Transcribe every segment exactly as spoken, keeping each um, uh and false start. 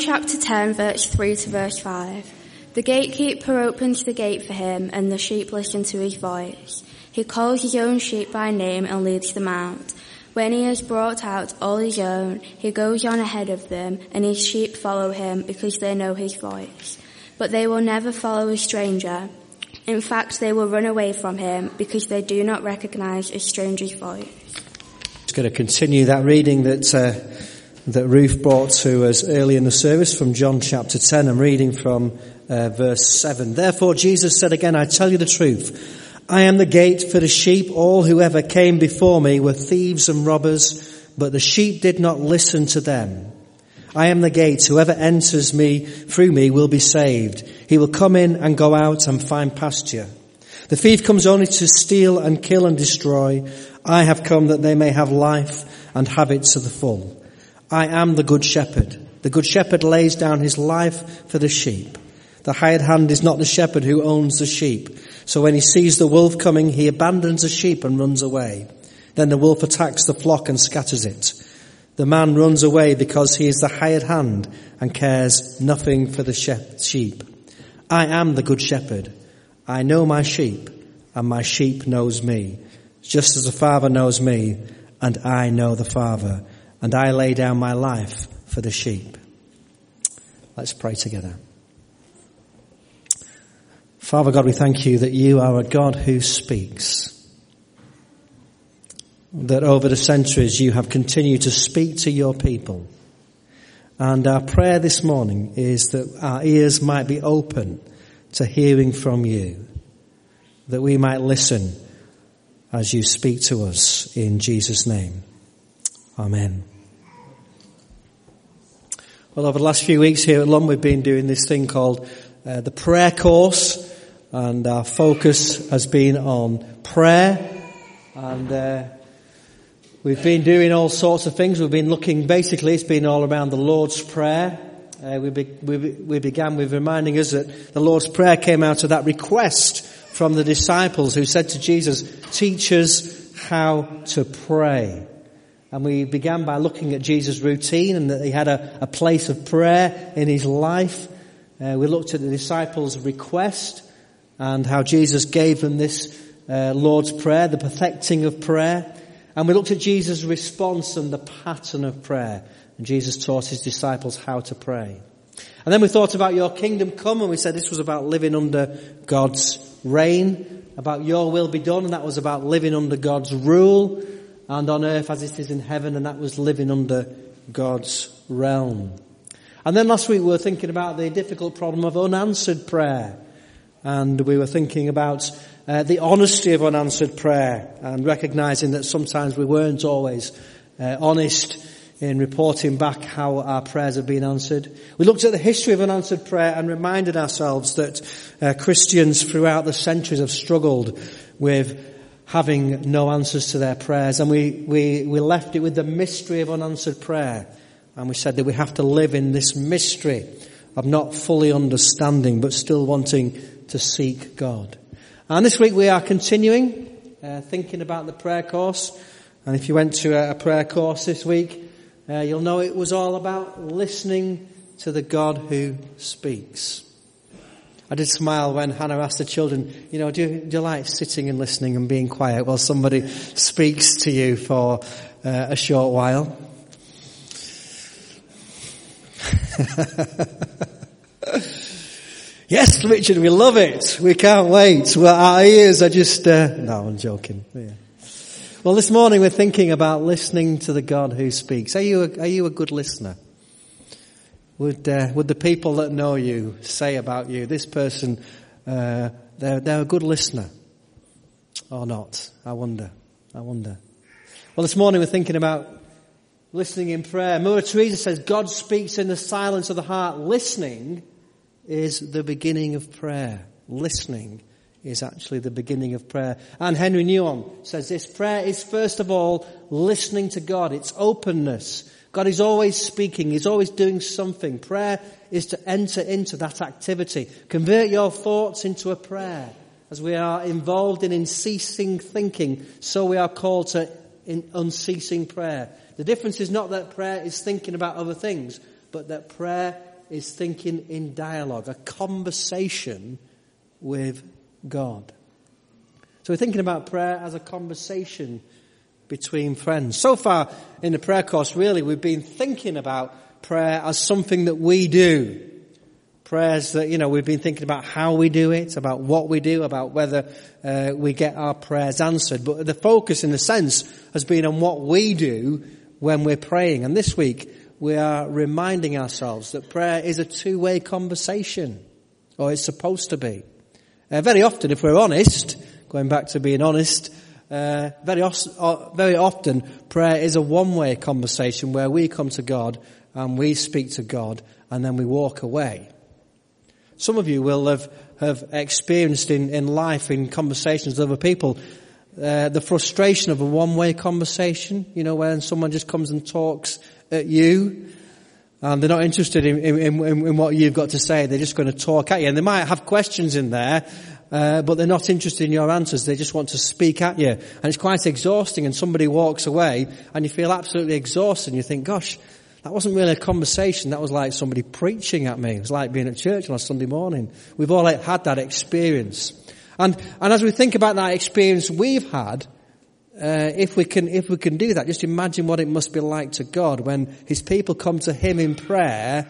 chapter ten, verse three to verse five. The gatekeeper opens the gate for him, and the sheep listen to his voice. He calls his own sheep by name and leads them out. When he has brought out all his own, he goes on ahead of them, and his sheep follow him because they know his voice. But they will never follow a stranger. In fact, they will run away from him because they do not recognize a stranger's voice. I'm just going to continue that reading that uh, that Ruth brought to us early in the service from John chapter ten. I'm reading from uh, verse seven. Therefore Jesus said again, I tell you the truth. I am the gate for the sheep. All who ever came before me were thieves and robbers, but the sheep did not listen to them. I am the gate. Whoever enters me through me will be saved. He will come in and go out and find pasture. The thief comes only to steal and kill and destroy. I have come that they may have life and have it to the full. I am the good shepherd. The good shepherd lays down his life for the sheep. The hired hand is not the shepherd who owns the sheep. So when he sees the wolf coming, he abandons the sheep and runs away. Then the wolf attacks the flock and scatters it. The man runs away because he is the hired hand and cares nothing for the sheep. I am the good shepherd. I know my sheep, and my sheep knows me, just as the Father knows me, and I know the Father, and I lay down my life for the sheep. Let's pray together. Father God, we thank you that you are a God who speaks. That over the centuries you have continued to speak to your people. And our prayer this morning is that our ears might be open to hearing from you. That we might listen as you speak to us in Jesus' name. Amen. Well, over the last few weeks here at Lund, we've been doing this thing called uh, the prayer course. And our focus has been on prayer. And uh, we've been doing all sorts of things. We've been looking, basically, it's been all around the Lord's Prayer. Uh, we, be, we, we began with reminding us that the Lord's Prayer came out of that request from the disciples who said to Jesus, teach us how to pray. And we began by looking at Jesus' routine and that he had a, a place of prayer in his life. Uh, we looked at the disciples' request and how Jesus gave them this uh, Lord's Prayer, the perfecting of prayer. And we looked at Jesus' response and the pattern of prayer. And Jesus taught his disciples how to pray. And then we thought about your kingdom come, and we said this was about living under God's reign, about your will be done, and that was about living under God's rule, and on earth as it is in heaven, and that was living under God's realm. And then last week we were thinking about the difficult problem of unanswered prayer. And we were thinking about uh, the honesty of unanswered prayer and recognising that sometimes we weren't always uh, honest in reporting back how our prayers have been answered. We looked at the history of unanswered prayer and reminded ourselves that uh, Christians throughout the centuries have struggled with having no answers to their prayers. And we, we, we left it with the mystery of unanswered prayer. And we said that we have to live in this mystery of not fully understanding but still wanting to seek God. And this week we are continuing uh, thinking about the prayer course. And if you went to a, a prayer course this week, uh, you'll know it was all about listening to the God who speaks. I did smile when Hannah asked the children, you know, do, do you like sitting and listening and being quiet while somebody speaks to you for uh, a short while? Yes, Richard, we love it. We can't wait. Well, our ears are just... Uh, no, I'm joking. Yeah. Well, this morning we're thinking about listening to the God who speaks. Are you a, are you a good listener? Would uh, would the people that know you say about you, this person, uh, they're, they're a good listener? Or not? I wonder. I wonder. Well, this morning we're thinking about listening in prayer. Mother Teresa says, God speaks in the silence of the heart. Listening is the beginning of prayer. Listening is actually the beginning of prayer. And Henry Newham says this, prayer is first of all listening to God. It's openness. God is always speaking. He's always doing something. Prayer is to enter into that activity. Convert your thoughts into a prayer. As we are involved in unceasing thinking, so we are called to in unceasing prayer. The difference is not that prayer is thinking about other things, but that prayer is thinking in dialogue, a conversation with God. So we're thinking about prayer as a conversation between friends. So far in the prayer course, really, we've been thinking about prayer as something that we do. Prayers that, you know, we've been thinking about how we do it, about what we do, about whether uh, we get our prayers answered. But the focus, in a sense, has been on what we do when we're praying. And this week, we are reminding ourselves that prayer is a two-way conversation, or it's supposed to be. Uh, very often, if we're honest, going back to being honest, uh, very, os- uh, very often prayer is a one-way conversation where we come to God and we speak to God and then we walk away. Some of you will have, have experienced in, in life, in conversations with other people, uh, the frustration of a one-way conversation, you know, when someone just comes and talks at you and they're not interested in, in, in, in what you've got to say. They're just going to talk at you, and they might have questions in there, uh, but they're not interested in your answers. They just want to speak at you, and it's quite exhausting, and somebody walks away and you feel absolutely exhausted and you think, gosh, that wasn't really a conversation. That was like somebody preaching at me. It was like being at church on a Sunday morning. We've all had that experience. And, and as we think about that experience we've had, uh, if we can, if we can do that, just imagine what it must be like to God when his people come to him in prayer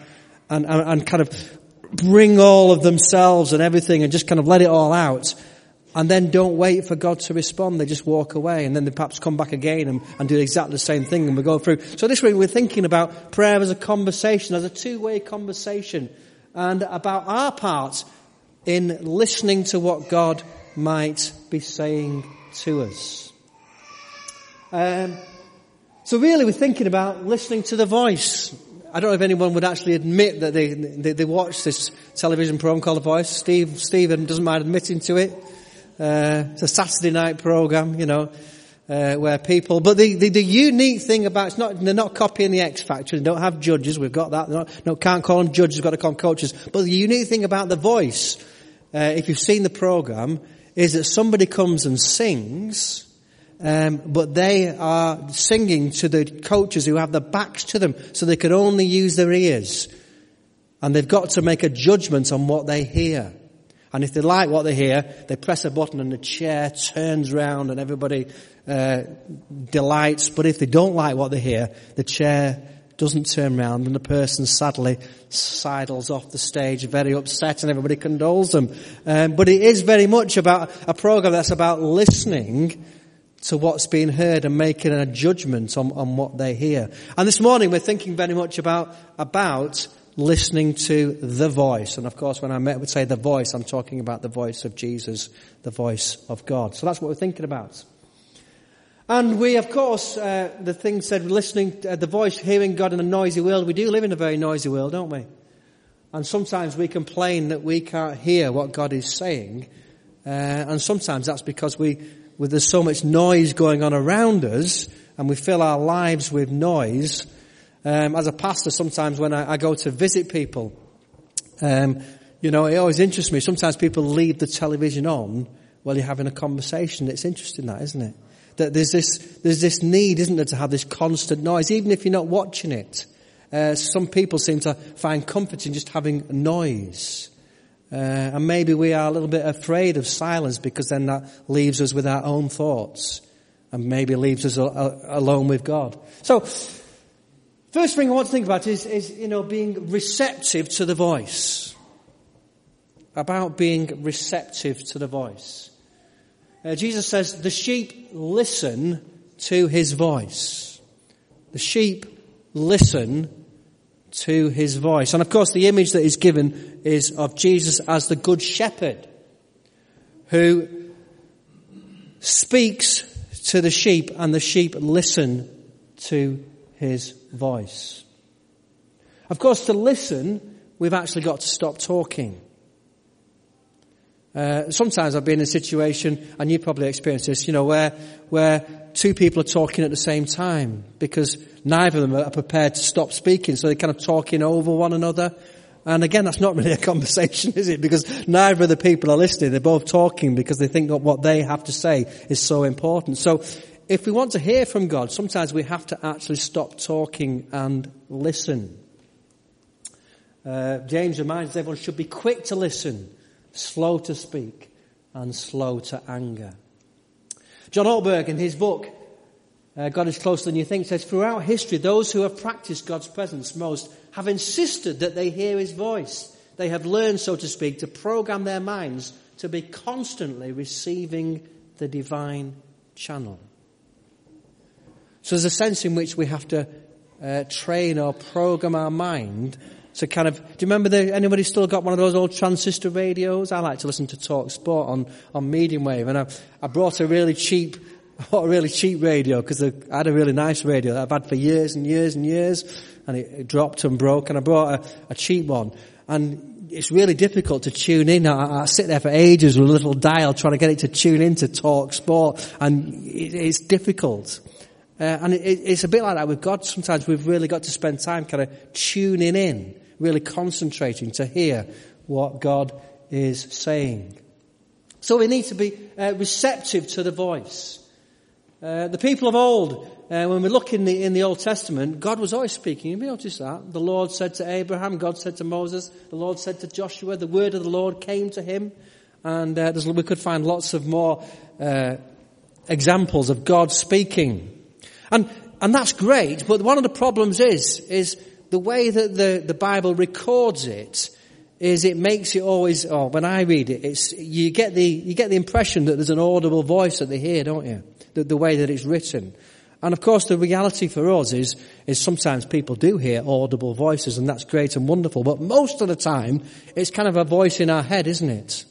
and, and, and kind of bring all of themselves and everything and just kind of let it all out. And then don't wait for God to respond. They just walk away, and then they perhaps come back again and, and do exactly the same thing, and we go through. So this week we're thinking about prayer as a conversation, as a two-way conversation, and about our part in listening to what God might be saying to us. Um, so really we're thinking about listening to the voice. I don't know if anyone would actually admit that they, they, they watch this television program called The Voice. Steve, Stephen doesn't mind admitting to it. Uh, it's a Saturday night program, you know, uh, where people, but the, the, the unique thing about it's not, they're not copying the X Factor. They don't have judges. We've got that. Not, no, can't call them judges. We've got to call them coaches. But the unique thing about The Voice, uh, if you've seen the program, is that somebody comes and sings, um, but they are singing to the coaches who have their backs to them, so they can only use their ears. And they've got to make a judgment on what they hear. And if they like what they hear, they press a button and the chair turns round and everybody uh, delights. But if they don't like what they hear, the chair doesn't turn round and the person sadly sidles off the stage very upset, and everybody condoles them. Um, but it is very much about a program that's about listening to what's being heard and making a judgment on, on what they hear. And this morning we're thinking very much about about. listening to the voice. And of course, when I met, would say the voice, I'm talking about the voice of Jesus, the voice of God. So that's what we're thinking about. And we, of course, uh, the thing said, listening to the voice, hearing God in a noisy world. We do live in a very noisy world, don't we? And sometimes we complain that we can't hear what God is saying. Uh, and sometimes that's because we, well, there's so much noise going on around us, and we fill our lives with noise. Um, as a pastor, sometimes when I, I go to visit people, um, you know, it always interests me. Sometimes people leave the television on while you're having a conversation. It's interesting, that, isn't it? That there's this there's this need, isn't there, to have this constant noise, even if you're not watching it. Uh, some people seem to find comfort in just having noise. Uh, and maybe we are a little bit afraid of silence, because then that leaves us with our own thoughts and maybe leaves us a, a, alone with God. So... first thing I want to think about is, is, you know, being receptive to the voice. About being receptive to the voice. Uh, Jesus says, the sheep listen to his voice. The sheep listen to his voice. And of course, the image that is given is of Jesus as the good shepherd, who speaks to the sheep, and the sheep listen to his voice. Of course, to listen, we've actually got to stop talking. Uh, sometimes I've been in a situation, and you probably experienced this, you know, where where two people are talking at the same time, because neither of them are prepared to stop speaking, so they're kind of talking over one another. And again, that's not really a conversation, is it? Because neither of the people are listening. They're both talking because they think that what they have to say is so important. So if we want to hear from God, sometimes we have to actually stop talking and listen. Uh, James reminds everyone should be quick to listen, slow to speak, and slow to anger. John Ortberg, in his book, uh, God is Closer Than You Think, says, throughout history, those who have practiced God's presence most have insisted that they hear his voice. They have learned, so to speak, to program their minds to be constantly receiving the divine channel. So there's a sense in which we have to uh, train or program our mind to kind of... Do you remember, the, anybody still got one of those old transistor radios? I like to listen to Talk Sport on, on Medium Wave. And I, I brought a really cheap a really cheap radio because I had a really nice radio that I've had for years and years and years. And it, it dropped and broke. And I brought a, a cheap one. And it's really difficult to tune in. I, I sit there for ages with a little dial trying to get it to tune in to Talk Sport. And it, it's difficult. Uh, and it, it's a bit like that with God. Sometimes we've really got to spend time kind of tuning in, really concentrating to hear what God is saying. So we need to be uh, receptive to the voice. Uh, the people of old, uh, when we look in the in the Old Testament, God was always speaking. You notice that. The Lord said to Abraham, God said to Moses, the Lord said to Joshua, the word of the Lord came to him. And uh, we could find lots of more uh, examples of God speaking. And and that's great, but one of the problems is, is the way that the, the Bible records it is it makes it always, oh, when I read it, it's, you get the, you get the impression that there's an audible voice that they hear, don't you? The, the way that it's written. And of course the reality for us is, is sometimes people do hear audible voices and that's great and wonderful, but most of the time it's kind of a voice in our head, isn't it?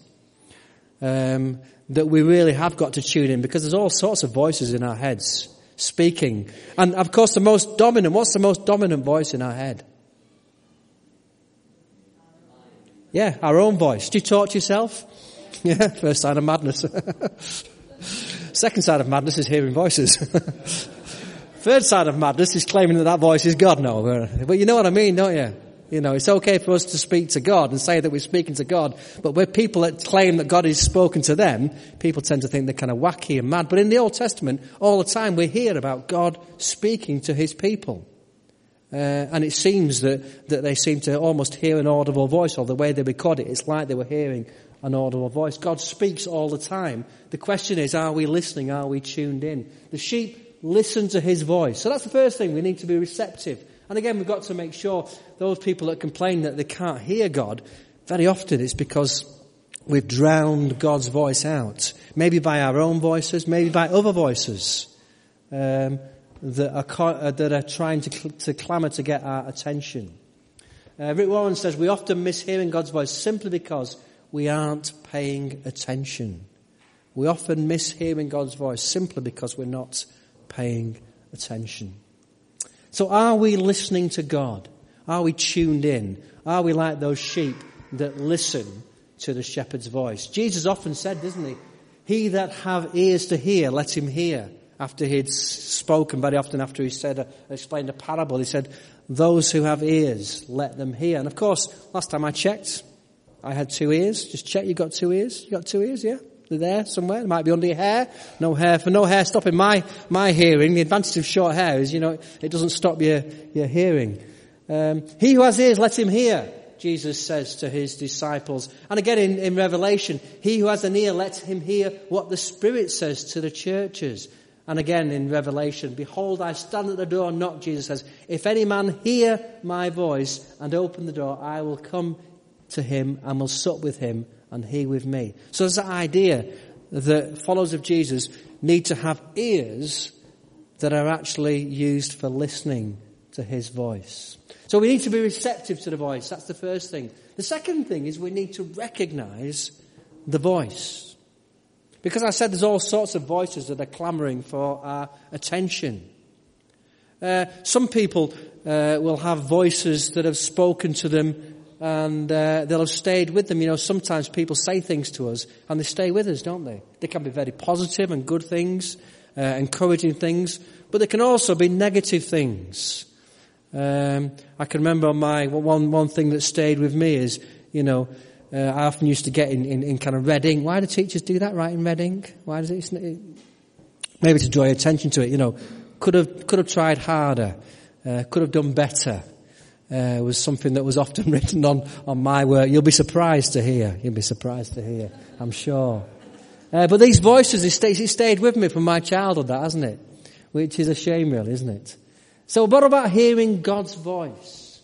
Um, that we really have got to tune in because there's all sorts of voices in our heads. Speaking. And of course the most dominant, what's the most dominant voice in our head? Yeah, our own voice. Do you talk to yourself? Yeah, first sign of madness. Second sign of madness is hearing voices. Third sign of madness is claiming that that voice is God. No, but you know what I mean, don't you? You know, it's okay for us to speak to God and say that we're speaking to God, but where people that claim that God has spoken to them, people tend to think they're kind of wacky and mad. But in the Old Testament, all the time we hear about God speaking to his people. Uh, and it seems that, that they seem to almost hear an audible voice, or the way they record it, it's like they were hearing an audible voice. God speaks all the time. The question is, are we listening? Are we tuned in? The sheep listen to his voice. So that's the first thing. We need to be receptive. And again, we've got to make sure those people that complain that they can't hear God, very often it's because we've drowned God's voice out. Maybe by our own voices, maybe by other voices um, that are that are trying to cl- to clamour to get our attention. Uh, Rick Warren says, we often miss hearing God's voice simply because we aren't paying attention. We often miss hearing God's voice simply because we're not paying attention. So are we listening to God? Are we tuned in? Are we like those sheep that listen to the shepherd's voice? Jesus often said, doesn't he? He that have ears to hear, let him hear. After he'd spoken, very often after he said, uh, explained a parable, he said, those who have ears, let them hear. And of course, last time I checked, I had two ears. Just check, you got two ears? You got two ears, yeah? They're there somewhere. It might be under your hair. No hair for no hair stopping my my hearing. The advantage of short hair is, you know, it doesn't stop your your hearing. Um, he who has ears, let him hear. Jesus says to his disciples, and again in, in Revelation, he who has an ear, let him hear what the Spirit says to the churches. And again in Revelation, behold, I stand at the door and knock. Jesus says, if any man hear my voice and open the door, I will come to him and will sup with him. And he with me. So there's that idea that followers of Jesus need to have ears that are actually used for listening to his voice. So we need to be receptive to the voice. That's the first thing. The second thing is we need to recognize the voice. Because I said there's all sorts of voices that are clamoring for our attention. Uh, some people uh, will have voices that have spoken to them And uh, they'll have stayed with them. You know, sometimes people say things to us and they stay with us, don't they? They can be very positive and good things, uh, encouraging things, but they can also be negative things. Um, I can remember on my one one thing that stayed with me is, you know, uh, I often used to get in, in, in kind of red ink. Why do teachers do that, writing red ink? Why does it? Maybe to draw attention to it. You know, could have could have tried harder, uh, could have done better. uh, was something that was often written on, on my work. You'll be surprised to hear. You'll be surprised to hear, I'm sure. Uh, but these voices, it stayed, it stayed with me from my childhood, that, hasn't it? Which is a shame, really, isn't it? So what about hearing God's voice?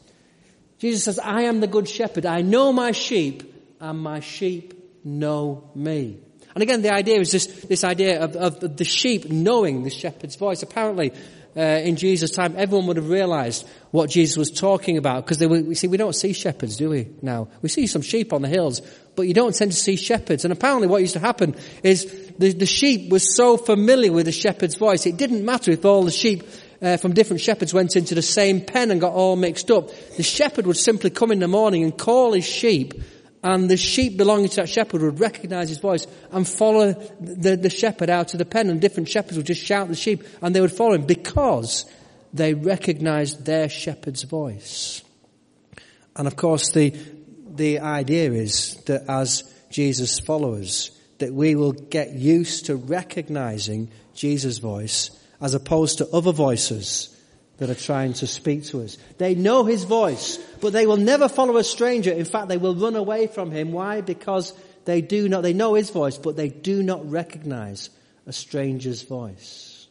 Jesus says, I am the good shepherd. I know my sheep, and my sheep know me. And again, the idea is this, this idea of, of the sheep knowing the shepherd's voice. Apparently, uh, in Jesus' time, everyone would have realized what Jesus was talking about, because they were, you see, we don't see shepherds, do we, now? We see some sheep on the hills, but you don't tend to see shepherds. And apparently what used to happen is the, the sheep was so familiar with the shepherd's voice, it didn't matter if all the sheep Uh, from different shepherds went into the same pen and got all mixed up. The shepherd would simply come in the morning and call his sheep, and the sheep belonging to that shepherd would recognize his voice and follow the, the shepherd out of the pen, and different shepherds would just shout the sheep and they would follow him because they recognized their shepherd's voice. And of course the, the idea is that as Jesus' followers, that we will get used to recognizing Jesus' voice as opposed to other voices that are trying to speak to us. They know his voice, but they will never follow a stranger. In fact, they will run away from him. Why? Because they do not, they know his voice, but they do not recognize a stranger's voice.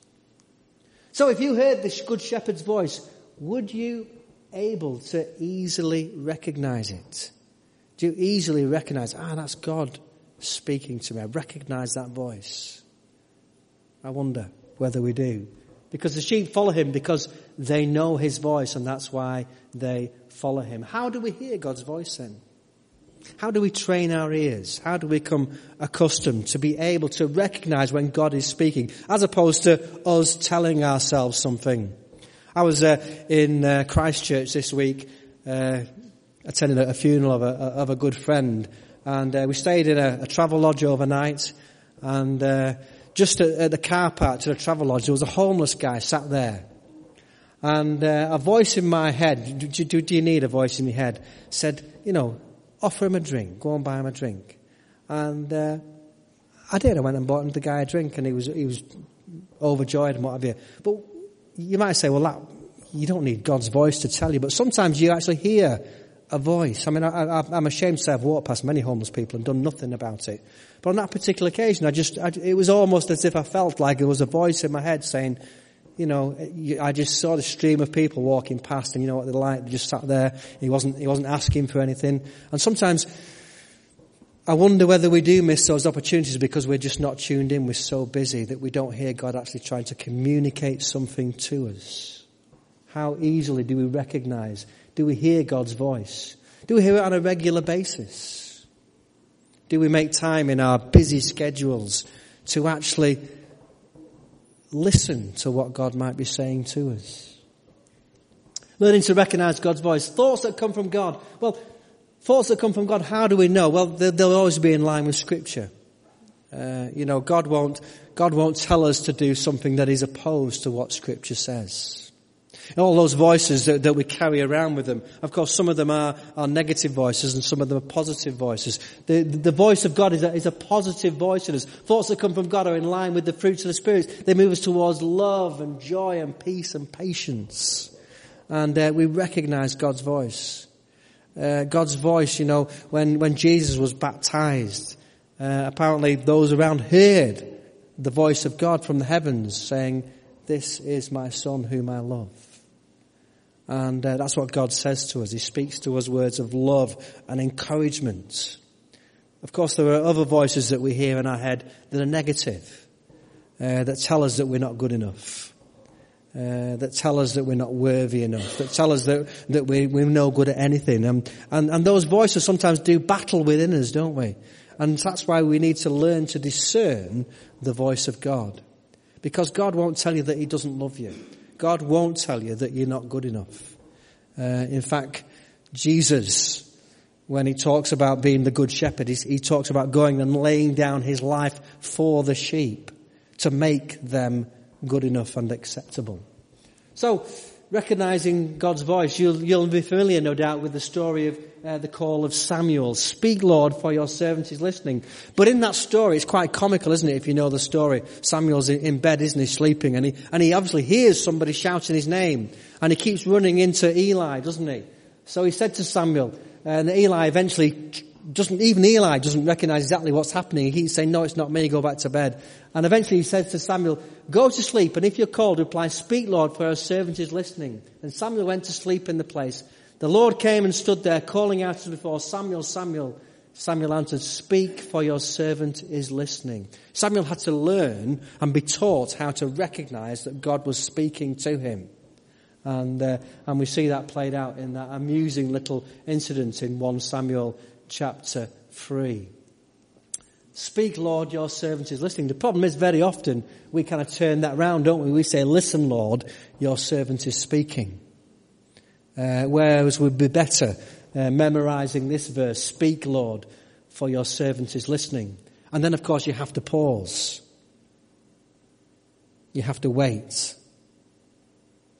So if you heard the Good Shepherd's voice, would you able to easily recognize it? Do you easily recognize, ah, that's God speaking to me. I recognize that voice. I wonder whether we do. Because the sheep follow him because they know his voice, and that's why they follow him. How do we hear God's voice then? How do we train our ears? How do we become accustomed to be able to recognize when God is speaking, as opposed to us telling ourselves something? I was uh, in uh, Christchurch this week, uh, attending a funeral of a, of a good friend, and uh, we stayed in a, a travel lodge overnight, and uh, just at the car park to the Travelodge, there was a homeless guy sat there. And uh, a voice in my head, do, do, do you need a voice in your head, said, you know, offer him a drink, go and buy him a drink. And uh, I did, I went and bought him the guy a drink, and he was he was overjoyed and what have you. But you might say, well, that, you don't need God's voice to tell you, but sometimes you actually hear a voice. I mean, I, I, I'm ashamed to say I've walked past many homeless people and done nothing about it. But on that particular occasion, I just, I, it was almost as if I felt like there was a voice in my head saying, you know, I just saw the stream of people walking past, and you know what they're like, they just sat there. He wasn't, he wasn't asking for anything. And sometimes I wonder whether we do miss those opportunities because we're just not tuned in. We're so busy that we don't hear God actually trying to communicate something to us. How easily do we recognize? Do we hear God's voice? Do we hear it on a regular basis? Do we make time in our busy schedules to actually listen to what God might be saying to us? Learning to recognize God's voice. Thoughts that come from God. Well, thoughts that come from God, how do we know? Well, they'll always be in line with Scripture. Uh, you know, God won't, God won't tell us to do something that is opposed to what Scripture says. And all those voices that, that we carry around with them. Of course, some of them are, are negative voices and some of them are positive voices. The, the voice of God is a, is a positive voice in us. Thoughts that come from God are in line with the fruits of the Spirit. They move us towards love and joy and peace and patience. And uh, we recognize God's voice. Uh, God's voice, you know, when, when Jesus was baptized, uh, apparently those around heard the voice of God from the heavens saying, "This is my son whom I love." And uh, that's what God says to us. He speaks to us words of love and encouragement. Of course, there are other voices that we hear in our head that are negative, uh, that tell us that we're not good enough, uh, that tell us that we're not worthy enough, that tell us that, that we, we're no good at anything. And, and, and those voices sometimes do battle within us, don't we? And that's why we need to learn to discern the voice of God. Because God won't tell you that he doesn't love you. God won't tell you that you're not good enough. Uh, in fact, Jesus, when he talks about being the good shepherd, he, he talks about going and laying down his life for the sheep to make them good enough and acceptable. So, recognizing God's voice, you'll, you'll be familiar, no doubt, with the story of uh, the call of Samuel. "Speak, Lord, for your servant is listening." But in that story, it's quite comical, isn't it, if you know the story. Samuel's in bed, isn't he, sleeping, and he, and he obviously hears somebody shouting his name, and he keeps running into Eli, doesn't he? So he said to Samuel, and Eli eventually doesn't, even Eli doesn't recognize exactly what's happening. He keeps saying, no, it's not me, go back to bed. And eventually he says to Samuel, go to sleep, and if you're called, reply, speak, Lord, for our servant is listening. And Samuel went to sleep in the place. The Lord came and stood there, calling out as before, Samuel, Samuel. Samuel answered, speak, for your servant is listening. Samuel had to learn and be taught how to recognize that God was speaking to him. And uh, and we see that played out in that amusing little incident in First Samuel chapter three. Speak, Lord, your servant is listening. The problem is very often we kind of turn that round, don't we? We say, listen, Lord, your servant is speaking. Uh, whereas we'd be better uh, memorizing this verse, speak, Lord, for your servant is listening. And then, of course, you have to pause. You have to wait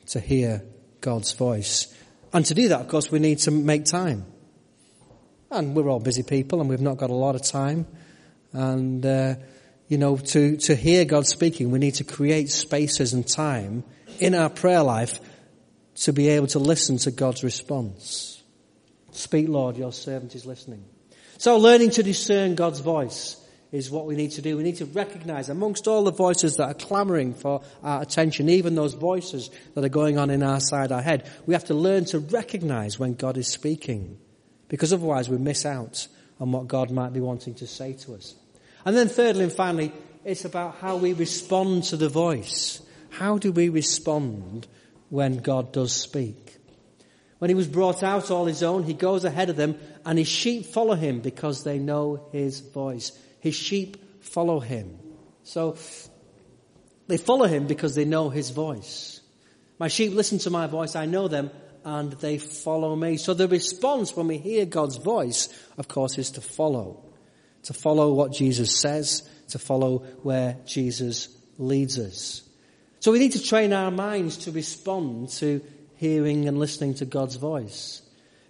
to hear God's voice. And to do that, of course, we need to make time. And we're all busy people and we've not got a lot of time. And, uh, you know, to, to hear God speaking, we need to create spaces and time in our prayer life to be able to listen to God's response. Speak, Lord, your servant is listening. So learning to discern God's voice is what we need to do. We need to recognize amongst all the voices that are clamoring for our attention, even those voices that are going on in our side, our head, we have to learn to recognize when God is speaking, because otherwise we miss out on what God might be wanting to say to us. And then thirdly and finally, it's about how we respond to the voice. How do we respond when God does speak? When he was brought out all his own, he goes ahead of them, and his sheep follow him because they know his voice. His sheep follow him. So they follow him because they know his voice. My sheep listen to my voice, I know them, and they follow me. So the response when we hear God's voice, of course, is to follow. To follow what Jesus says, to follow where Jesus leads us. So we need to train our minds to respond to hearing and listening to God's voice.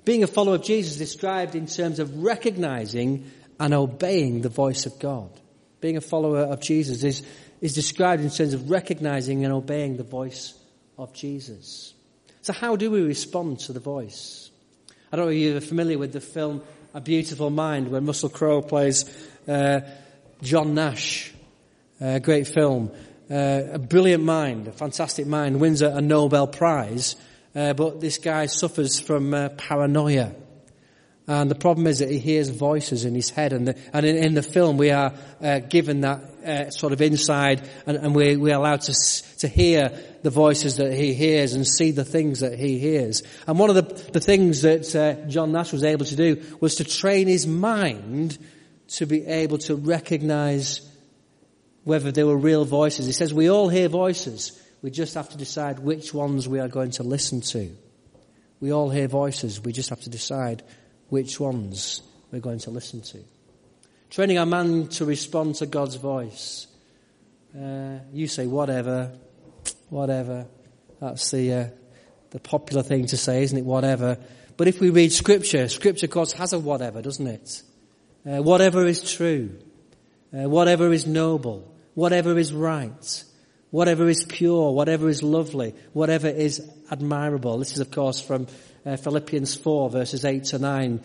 Being a follower of Jesus is described in terms of recognizing and obeying the voice of God. Being a follower of Jesus is, is described in terms of recognizing and obeying the voice of Jesus. So how do we respond to the voice? I don't know if you're familiar with the film A Beautiful Mind, where Russell Crowe plays uh, John Nash. A great film. Uh, a brilliant mind, a fantastic mind, wins a, a Nobel Prize. Uh, but this guy suffers from uh, paranoia. And the problem is that he hears voices in his head. And the, and in, in the film, we are uh, given that uh, sort of inside, and, and we, we are allowed to to hear the voices that he hears and see the things that he hears. And one of the, the things that uh, John Nash was able to do was to train his mind to be able to recognize whether they were real voices. He says, we all hear voices. We just have to decide which ones we are going to listen to. We all hear voices. We just have to decide which ones we're going to listen to. Training our mind to respond to God's voice. Uh, you say whatever, whatever. That's the uh, the popular thing to say, isn't it? Whatever. But if we read Scripture, Scripture, of course, has a whatever, doesn't it? Uh, whatever is true, uh, whatever is noble, whatever is right, whatever is pure, whatever is lovely, whatever is admirable. This is, of course, from Uh, Philippians four verses eight to nine.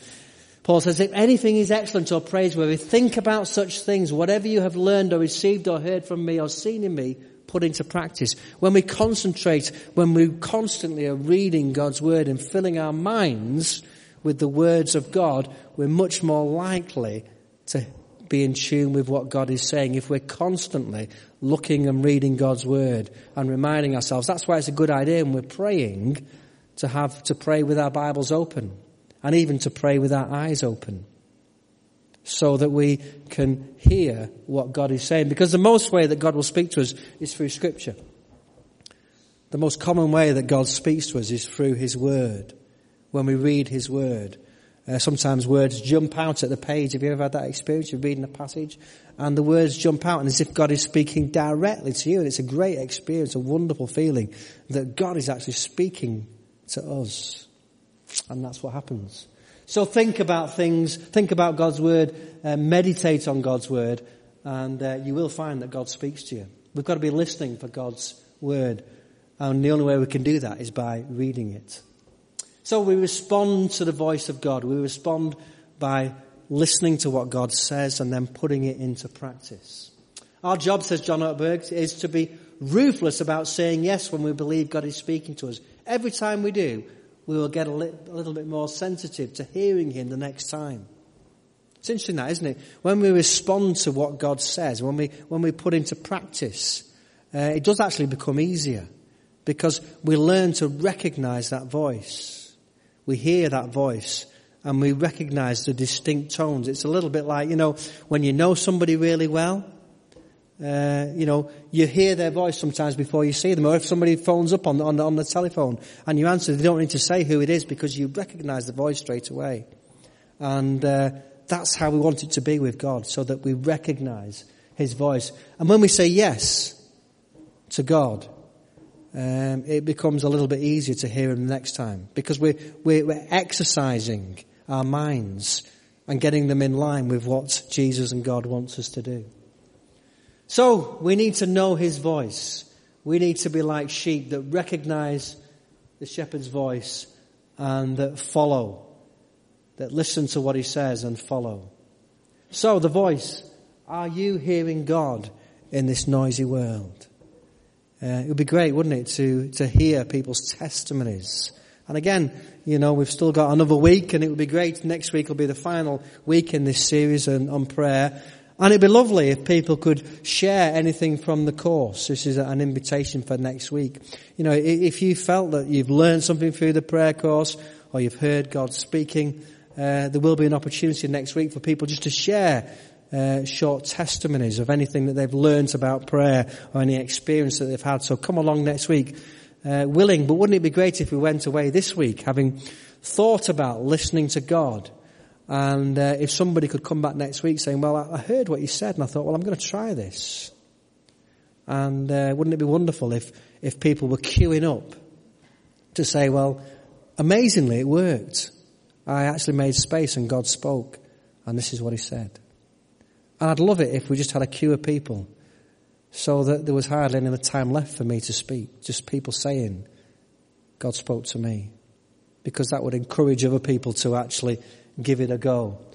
Paul says, if anything is excellent or praiseworthy, think about such things. Whatever you have learned or received or heard from me or seen in me, put into practice. When we concentrate, when we constantly are reading God's word and filling our minds with the words of God, we're much more likely to be in tune with what God is saying if we're constantly looking and reading God's word and reminding ourselves. That's why it's a good idea when we're praying to have to pray with our Bibles open, and even to pray with our eyes open, so that we can hear what God is saying. Because the most way that God will speak to us is through Scripture. The most common way that God speaks to us is through His Word. When we read His Word, uh, sometimes words jump out at the page. Have you ever had that experience? You're reading a passage, and the words jump out, and as if God is speaking directly to you. And it's a great experience, a wonderful feeling that God is actually speaking to us. And that's what happens. So think about things, think about God's word, uh, meditate on God's word, and uh, you will find that God speaks to you. We've got to be listening for God's word, and the only way we can do that is by reading it. So we respond to the voice of God. We respond by listening to what God says and then putting it into practice. Our job, says John Ortberg, is to be ruthless about saying yes when we believe God is speaking to us. Every time we do, we will get a, li- a little bit more sensitive to hearing him the next time. It's interesting that, isn't it? When we respond to what God says, when we when we put into practice, uh, it does actually become easier because we learn to recognize that voice. We hear that voice and we recognize the distinct tones. It's a little bit like, you know, when you know somebody really well, uh, you know, you hear their voice sometimes before you see them. Or if somebody phones up on the, on the, on the telephone and you answer, they don't need to say who it is because you recognize the voice straight away. And uh that's how we want it to be with God, so that we recognize his voice. And when we say yes to God, um, it becomes a little bit easier to hear him the next time because we're, we're, we're exercising our minds and getting them in line with what Jesus and God wants us to do. So we need to know his voice. We need to be like sheep that recognize the shepherd's voice and that follow. That listen to what he says and follow. So the voice, are you hearing God in this noisy world? Uh, it would be great, wouldn't it, to, to hear people's testimonies. And again, you know, we've still got another week and it would be great. Next week will be the final week in this series on, on prayer. And it'd be lovely if people could share anything from the course. This is an invitation for next week. You know, if you felt that you've learned something through the prayer course or you've heard God speaking, Uh, there will be an opportunity next week for people just to share uh, short testimonies of anything that they've learnt about prayer or any experience that they've had. So come along next week uh, willing. But wouldn't it be great if we went away this week having thought about listening to God? And uh, if somebody could come back next week saying, well, I, I heard what you said and I thought, well, I'm going to try this. And uh, wouldn't it be wonderful if, if people were queuing up to say, well, amazingly, it worked. I actually made space and God spoke, and this is what he said. And I'd love it if we just had a queue of people so that there was hardly any time left for me to speak. Just people saying, God spoke to me. Because that would encourage other people to actually give it a go